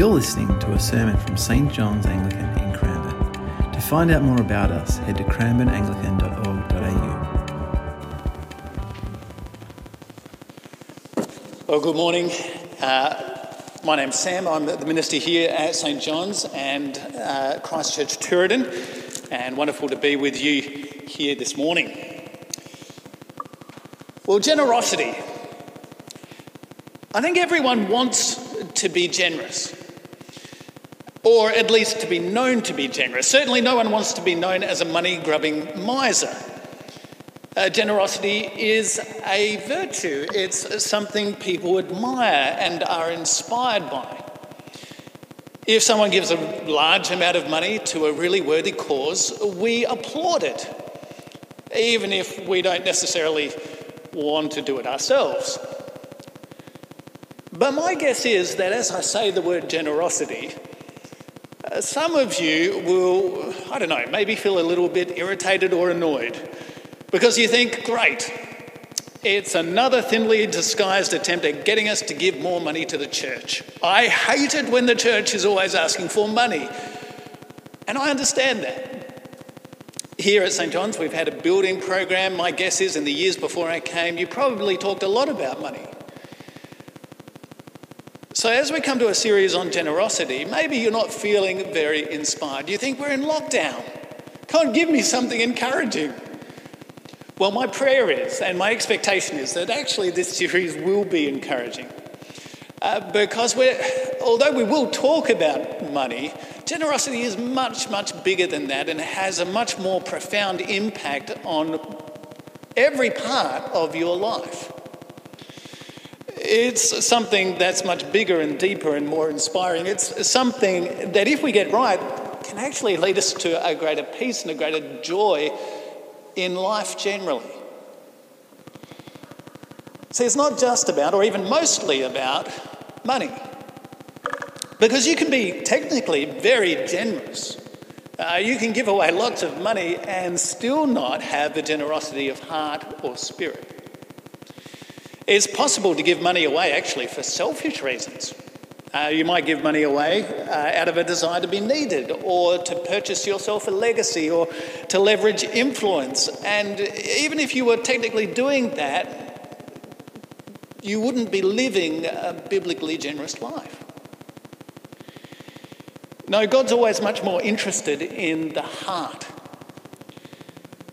You're listening to a sermon from St John's Anglican in Cranbourne. To find out more about us, head to cranbourneanglican.org.au. Well, good morning. My name's Sam. I'm the minister here at St John's and Christchurch Turidan, and wonderful to be with you here this morning. Well, generosity. I think everyone wants to be generous, or at least to be known to be generous. Certainly no one wants to be known as a money-grubbing miser. Generosity is a virtue. It's something people admire and are inspired by. If someone gives a large amount of money to a really worthy cause, we applaud it, even if we don't necessarily want to do it ourselves. But my guess is that as I say the word generosity, some of you will, maybe feel a little bit irritated or annoyed, because you think, great, it's another thinly disguised attempt at getting us to give more money to the church. I hate it when the church is always asking for money. And I understand that. Here at St John's, we've had a building program. My guess is in the years before I came, you probably talked a lot about money. So as we come to a series on generosity, maybe you're not feeling very inspired. You think we're in lockdown. Can't give me something encouraging. Well, my prayer is, and my expectation is, that actually this series will be encouraging. Because although we will talk about money, generosity is much, much bigger than that and has a much more profound impact on every part of your life. It's something that's much bigger and deeper and more inspiring. It's something that, if we get right, can actually lead us to a greater peace and a greater joy in life generally. See, it's not just about, or even mostly about, money. Because you can be technically very generous. You can give away lots of money and still not have the generosity of heart or spirit. It's possible to give money away, actually, for selfish reasons. You might give money away out of a desire to be needed, or to purchase yourself a legacy, or to leverage influence. And even if you were technically doing that, you wouldn't be living a biblically generous life. No, God's always much more interested in the heart.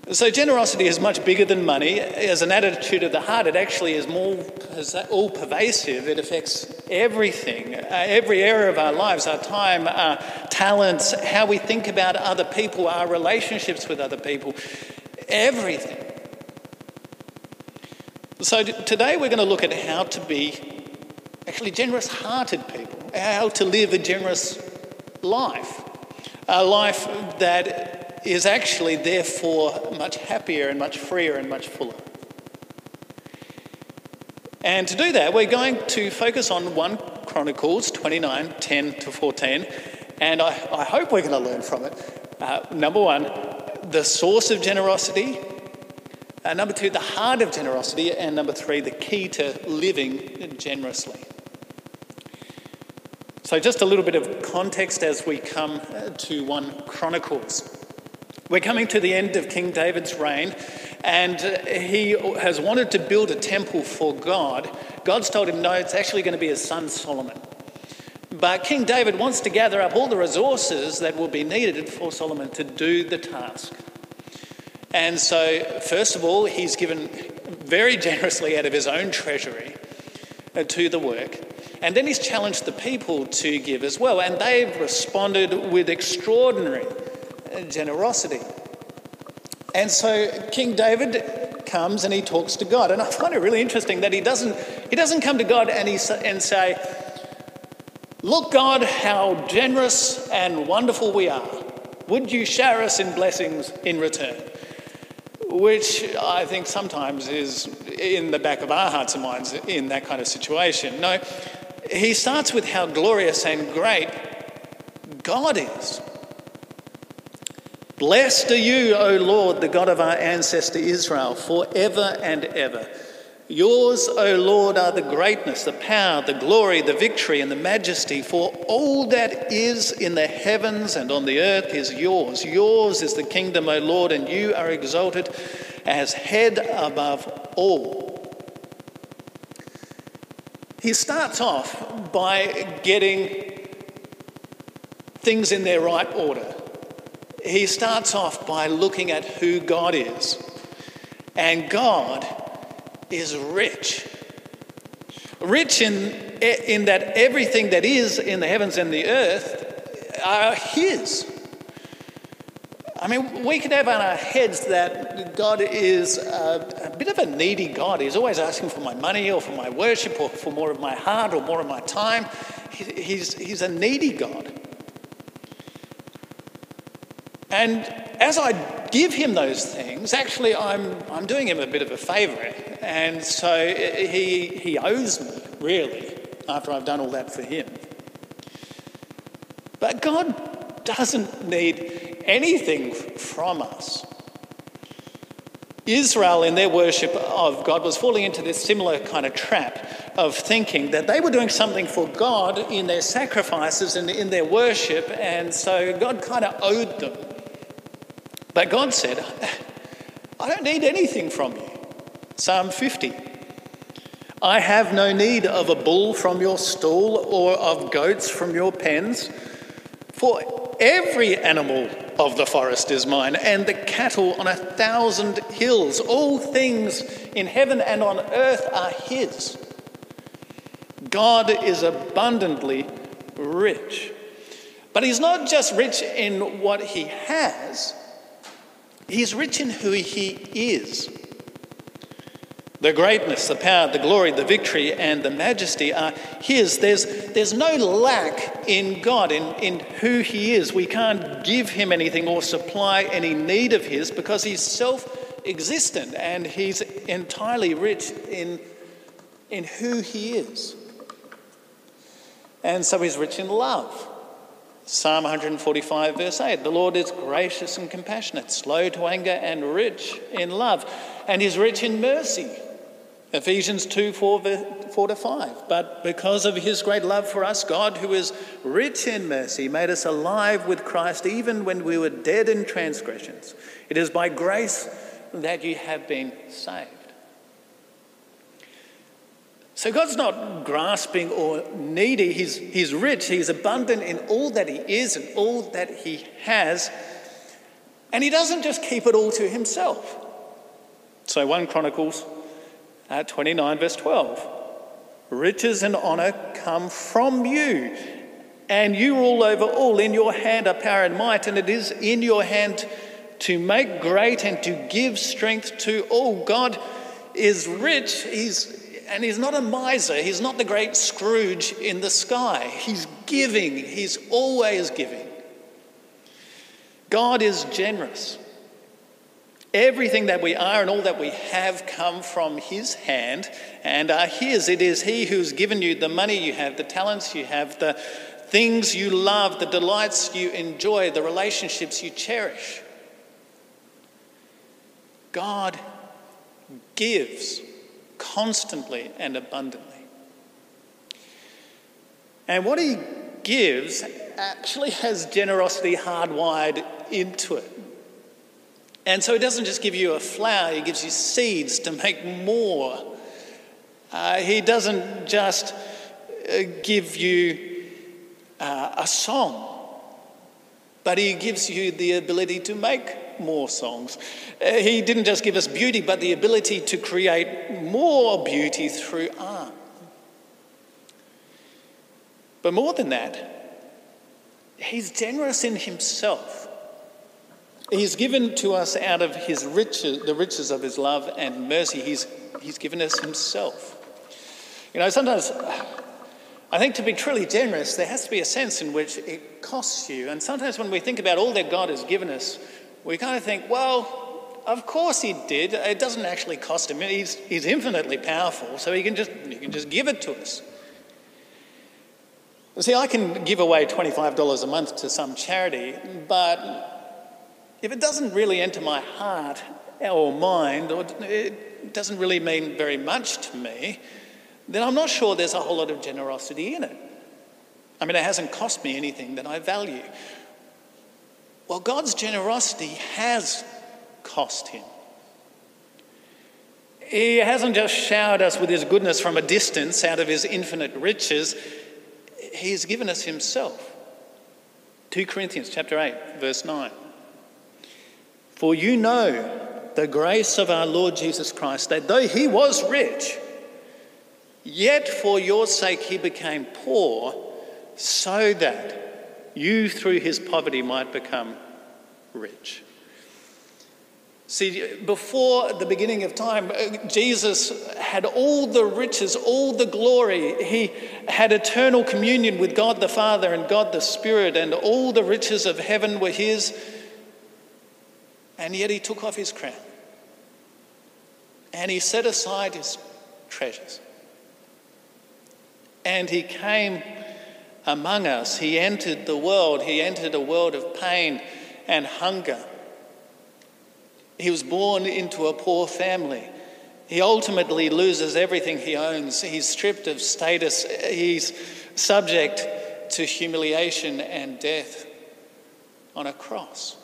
So generosity is much bigger than money. As an attitude of the heart, it actually is more all-pervasive. It affects everything, every area of our lives, our time, our talents, how we think about other people, our relationships with other people, everything. So today we're going to look at how to be actually generous-hearted people, how to live a generous life, a life that is actually therefore much happier and much freer and much fuller. And to do that, we're going to focus on 1 Chronicles 29, 10 to 14, and I hope we're going to learn from it. Number one, the source of generosity. Number two, the heart of generosity. And number three, the key to living generously. So just a little bit of context as we come to 1 Chronicles. We're coming to the end of King David's reign, and he has wanted to build a temple for God. God's told him, no, it's actually going to be his son Solomon. But King David wants to gather up all the resources that will be needed for Solomon to do the task. And so, first of all, he's given very generously out of his own treasury to the work. And then he's challenged the people to give as well, and they've responded with extraordinary generosity. And so King David comes and he talks to God, and I find it really interesting that he doesn't come to God and say, "Look, God, how generous and wonderful we are. Would you shower us in blessings in return?" Which I think sometimes is in the back of our hearts and minds in that kind of situation. No, he starts with how glorious and great God is. "Blessed are you, O Lord, the God of our ancestor Israel, forever and ever. Yours, O Lord, are the greatness, the power, the glory, the victory, and the majesty, for all that is in the heavens and on the earth is yours. Yours is the kingdom, O Lord, and you are exalted as head above all. He starts off by getting things in their right order. He starts off by looking at who God is. And God is rich. Rich in that everything that is in the heavens and the earth are his. I mean, we could have on our heads that God is a bit of a needy God. He's always asking for my money or for my worship or for more of my heart or more of my time. He's a needy God. And as I give him those things, actually I'm doing him a bit of a favour. And so he owes me, really, after I've done all that for him. But God doesn't need anything from us. Israel, in their worship of God, was falling into this similar kind of trap of thinking that they were doing something for God in their sacrifices and in their worship, and so God kind of owed them. But God said, I don't need anything from you. Psalm 50. I have no need of a bull from your stall or of goats from your pens, for every animal of the forest is mine, and the cattle on 1,000 hills. All things in heaven and on earth are his. God is abundantly rich. But he's not just rich in what he has. He's rich in who he is. The greatness, the power, the glory, the victory, and the majesty are his. There's no lack in God, in who he is. We can't give him anything or supply any need of his because he's self-existent and he's entirely rich in who he is. And so he's rich in love. Psalm 145, verse 8, the Lord is gracious and compassionate, slow to anger and rich in love, and is rich in mercy. Ephesians 2, 4 to 5, but because of his great love for us, God, who is rich in mercy, made us alive with Christ even when we were dead in transgressions. It is by grace that you have been saved. So God's not grasping or needy. He's rich. He's abundant in all that he is and all that he has. And he doesn't just keep it all to himself. So 1 Chronicles 29, verse 12. Riches and honour come from you, and you rule over all. In your hand are power and might, and it is in your hand to make great and to give strength to all. God is rich. And he's not a miser. He's not the great Scrooge in the sky. He's giving. He's always giving. God is generous. Everything that we are and all that we have come from his hand and are his. It is he who's given you the money you have, the talents you have, the things you love, the delights you enjoy, the relationships you cherish. God gives constantly and abundantly. And what he gives actually has generosity hardwired into it. And so he doesn't just give you a flower, he gives you seeds to make more. He doesn't just give you a song, but he gives you the ability to make more songs. He didn't just give us beauty, but the ability to create more beauty through art. But more than that, he's generous in himself. He's given to us out of his riches, the riches of his love and mercy. He's given us himself. You know, sometimes I think to be truly generous, there has to be a sense in which it costs you. And sometimes when we think about all that God has given us, we kind of think, well, of course he did. It doesn't actually cost him. He's infinitely powerful, so he can just give it to us. See, I can give away $25 a month to some charity, but if it doesn't really enter my heart or mind, it doesn't really mean very much to me, then I'm not sure there's a whole lot of generosity in it. I mean, it hasn't cost me anything that I value. Well, God's generosity has cost him. He hasn't just showered us with his goodness from a distance out of his infinite riches. He has given us himself. 2 Corinthians chapter 8, verse 9. For you know the grace of our Lord Jesus Christ, that though he was rich, yet for your sake he became poor, so that you through his poverty might become rich. See, before the beginning of time, Jesus had all the riches, all the glory. He had eternal communion with God the Father and God the Spirit, and all the riches of heaven were his. And yet he took off his crown and he set aside his treasures. And he came among us. He entered the world. He entered a world of pain and hunger. He was born into a poor family. He ultimately loses everything he owns. He's stripped of status. He's subject to humiliation and death on a cross.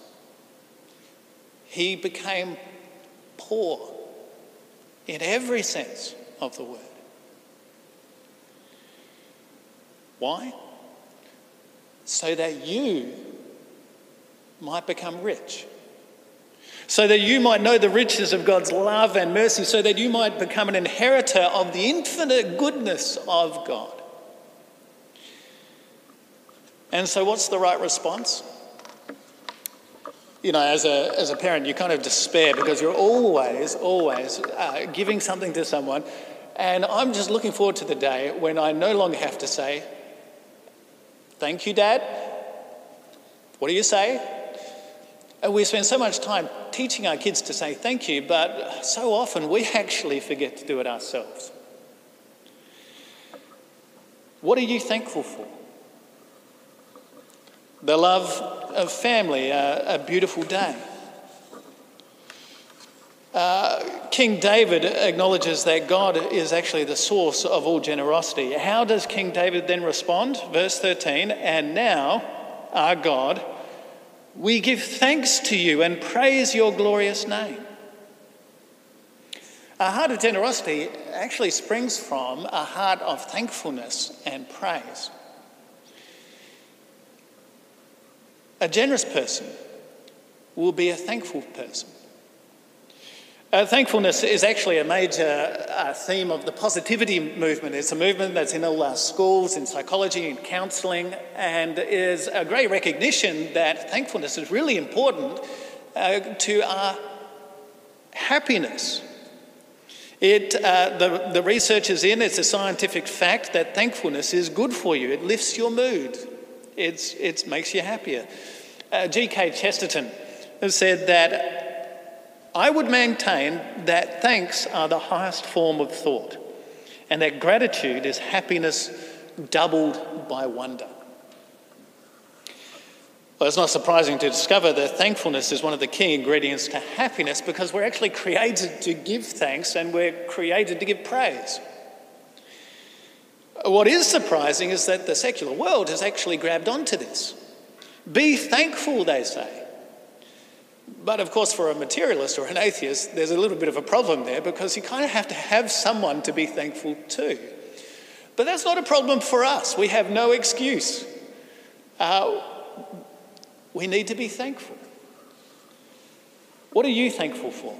He became poor in every sense of the word. Why? So that you might become rich. So that you might know the riches of God's love and mercy, so that you might become an inheritor of the infinite goodness of God. And so what's the right response? You know, as a parent, you kind of despair because you're always giving something to someone. And I'm just looking forward to the day when I no longer have to say, thank you, Dad. What do you say? And we spend so much time teaching our kids to say thank you, but so often we actually forget to do it ourselves. What are you thankful for? The love of family, a beautiful day. King David acknowledges that God is actually the source of all generosity. How does King David then respond? Verse 13, and now our God, we give thanks to you and praise your glorious name. A heart of generosity actually springs from a heart of thankfulness and praise. A generous person will be a thankful person. Thankfulness is actually a major theme of the positivity movement. It's a movement that's in all our schools, in psychology, in counselling, and is a great recognition that thankfulness is really important to our happiness. The research is in, it's a scientific fact that thankfulness is good for you. It lifts your mood. It makes you happier. G.K. Chesterton said that I would maintain that thanks are the highest form of thought and that gratitude is happiness doubled by wonder. Well, it's not surprising to discover that thankfulness is one of the key ingredients to happiness because we're actually created to give thanks and we're created to give praise. What is surprising is that the secular world has actually grabbed onto this. Be thankful, they say. But of course, for a materialist or an atheist, there's a little bit of a problem there because you kind of have to have someone to be thankful to. But that's not a problem for us. We have no excuse. We need to be thankful. What are you thankful for?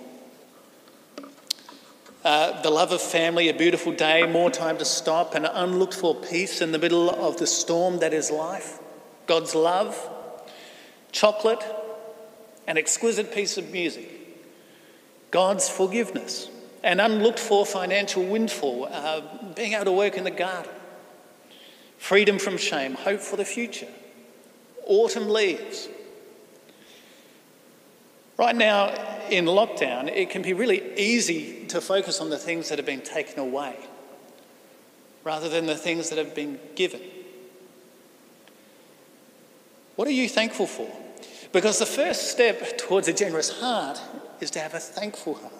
The love of family, a beautiful day, more time to stop, an unlooked for peace in the middle of the storm that is life, God's love, chocolate, an exquisite piece of music, God's forgiveness, an unlooked-for financial windfall, being able to work in the garden, freedom from shame, hope for the future, autumn leaves. Right now, in lockdown, it can be really easy to focus on the things that have been taken away rather than the things that have been given. What are you thankful for? Because the first step towards a generous heart is to have a thankful heart.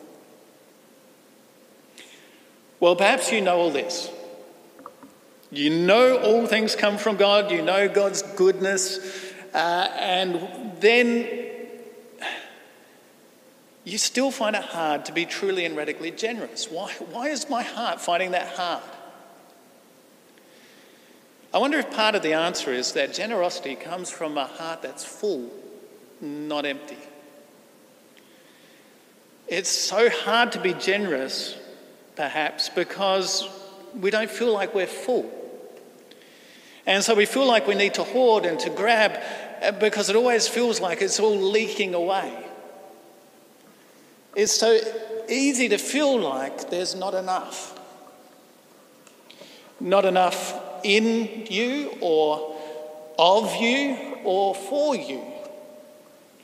Well, perhaps you know all this. You know all things come from God. You know God's goodness. And then you still find it hard to be truly and radically generous. Why is my heart finding that hard? I wonder if part of the answer is that generosity comes from a heart that's full, not empty. It's so hard to be generous, perhaps, because we don't feel like we're full. And so we feel like we need to hoard and to grab because it always feels like it's all leaking away. It's so easy to feel like there's not enough. Not enough in you or of you or for you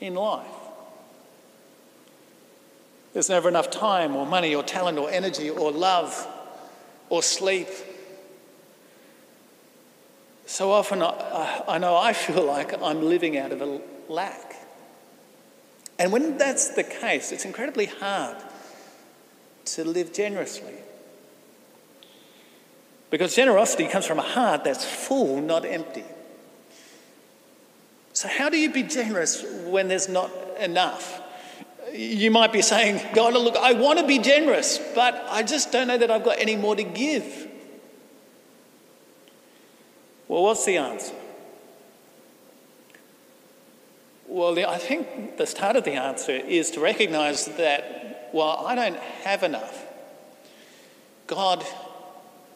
in life. There's never enough time or money or talent or energy or love or sleep. So often I know I feel like I'm living out of a lack. And when that's the case, it's incredibly hard to live generously. Because generosity comes from a heart that's full, not empty. So how do you be generous when there's not enough? You might be saying, God, look, I want to be generous, but I just don't know that I've got any more to give. Well, what's the answer? Well, I think the start of the answer is to recognize that while I don't have enough, God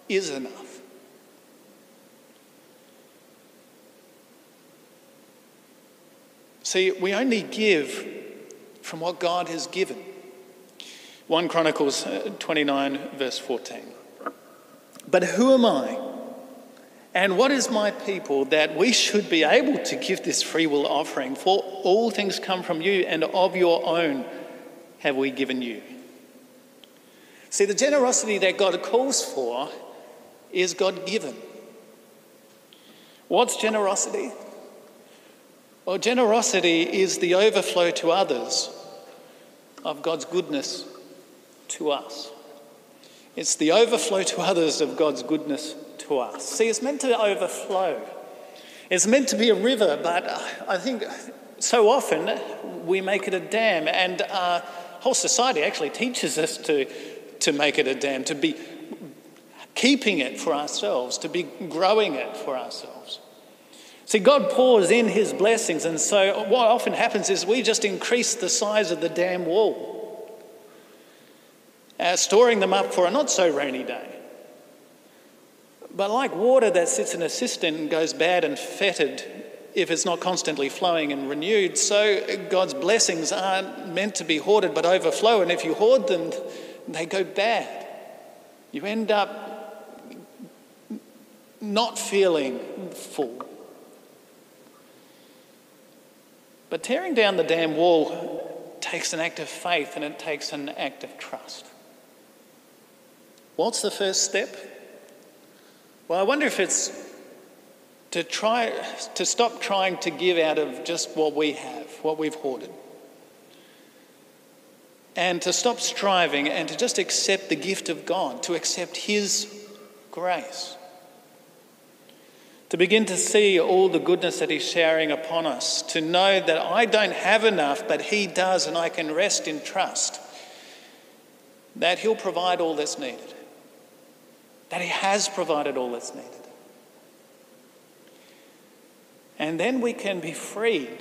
is enough. See, we only give from what God has given. 1 Chronicles 29, verse 14. But who am I, and what is my people, that we should be able to give this free will offering? For all things come from you, and of your own have we given you. See, the generosity that God calls for is God-given. What's generosity? Well, generosity is the overflow to others of God's goodness to us. It's the overflow to others of God's goodness to us. See, it's meant to overflow. It's meant to be a river, but I think so often we make it a dam, and our whole society actually teaches us to make it a dam, to be keeping it for ourselves, to be growing it for ourselves. See, God pours in his blessings, and so what often happens is we just increase the size of the dam wall, storing them up for a not-so-rainy day. But like water that sits in a cistern and goes bad and fetid if it's not constantly flowing and renewed, so God's blessings aren't meant to be hoarded but overflow, and if you hoard them, they go bad. You end up not feeling full. But tearing down the dam wall takes an act of faith, and it takes an act of trust. What's the first step? Well, I wonder if it's to stop trying to give out of just what we have, what we've hoarded. And to stop striving and to just accept the gift of God, to accept his grace. To begin to see all the goodness that he's showering upon us, to know that I don't have enough, but he does, and I can rest in trust that he'll provide all that's needed, that he has provided all that's needed. And then we can be freed,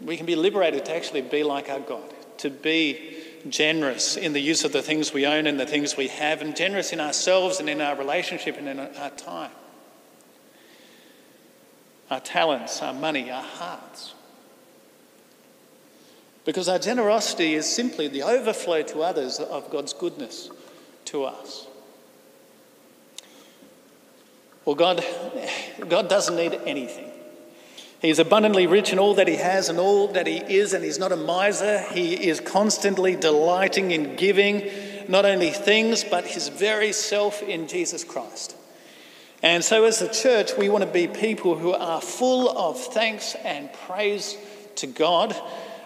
we can be liberated to actually be like our God, to be generous in the use of the things we own and the things we have, and generous in ourselves and in our relationship and in our time, our talents, our money, our hearts. Because our generosity is simply the overflow to others of God's goodness to us. Well, God doesn't need anything. He's abundantly rich in all that he has and all that he is, and he's not a miser. He is constantly delighting in giving not only things, but his very self in Jesus Christ. And so as a church, we want to be people who are full of thanks and praise to God,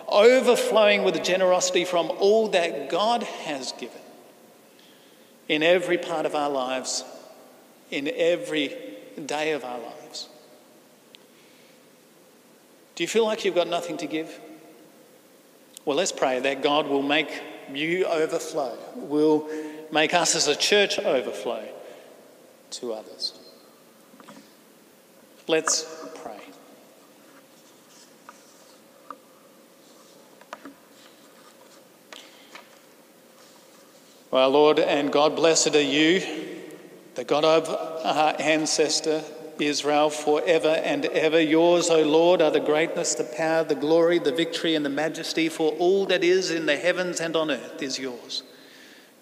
overflowing with generosity from all that God has given. in every part of our lives, in every day of our lives. Do you feel like you've got nothing to give? Well, let's pray that God will make you overflow, will make us as a church overflow to others. Let's pray. Our Lord and God, blessed are you, the God of our ancestor Israel, forever and ever. Yours, O Lord, are the greatness, the power, the glory, the victory, and the majesty, for all that is in the heavens and on earth is yours.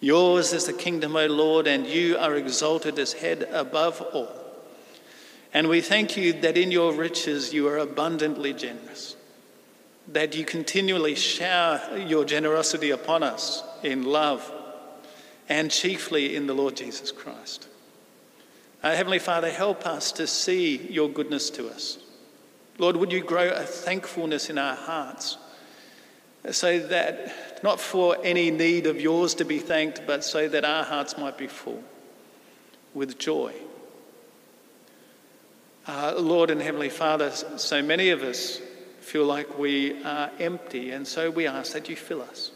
Yours is the kingdom, O Lord, and you are exalted as head above all. And we thank you that in your riches you are abundantly generous, that you continually shower your generosity upon us in love, and chiefly in the Lord Jesus Christ. Our Heavenly Father, help us to see your goodness to us. Lord, would you grow a thankfulness in our hearts, so that not for any need of yours to be thanked, but so that our hearts might be full with joy. Lord and Heavenly Father, so many of us feel like we are empty, and so we ask that you fill us,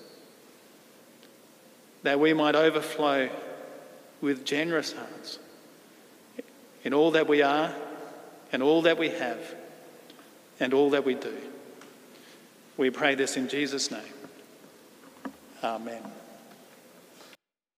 that we might overflow with generous hearts in all that we are and all that we have and all that we do. We pray this in Jesus' name. Amen.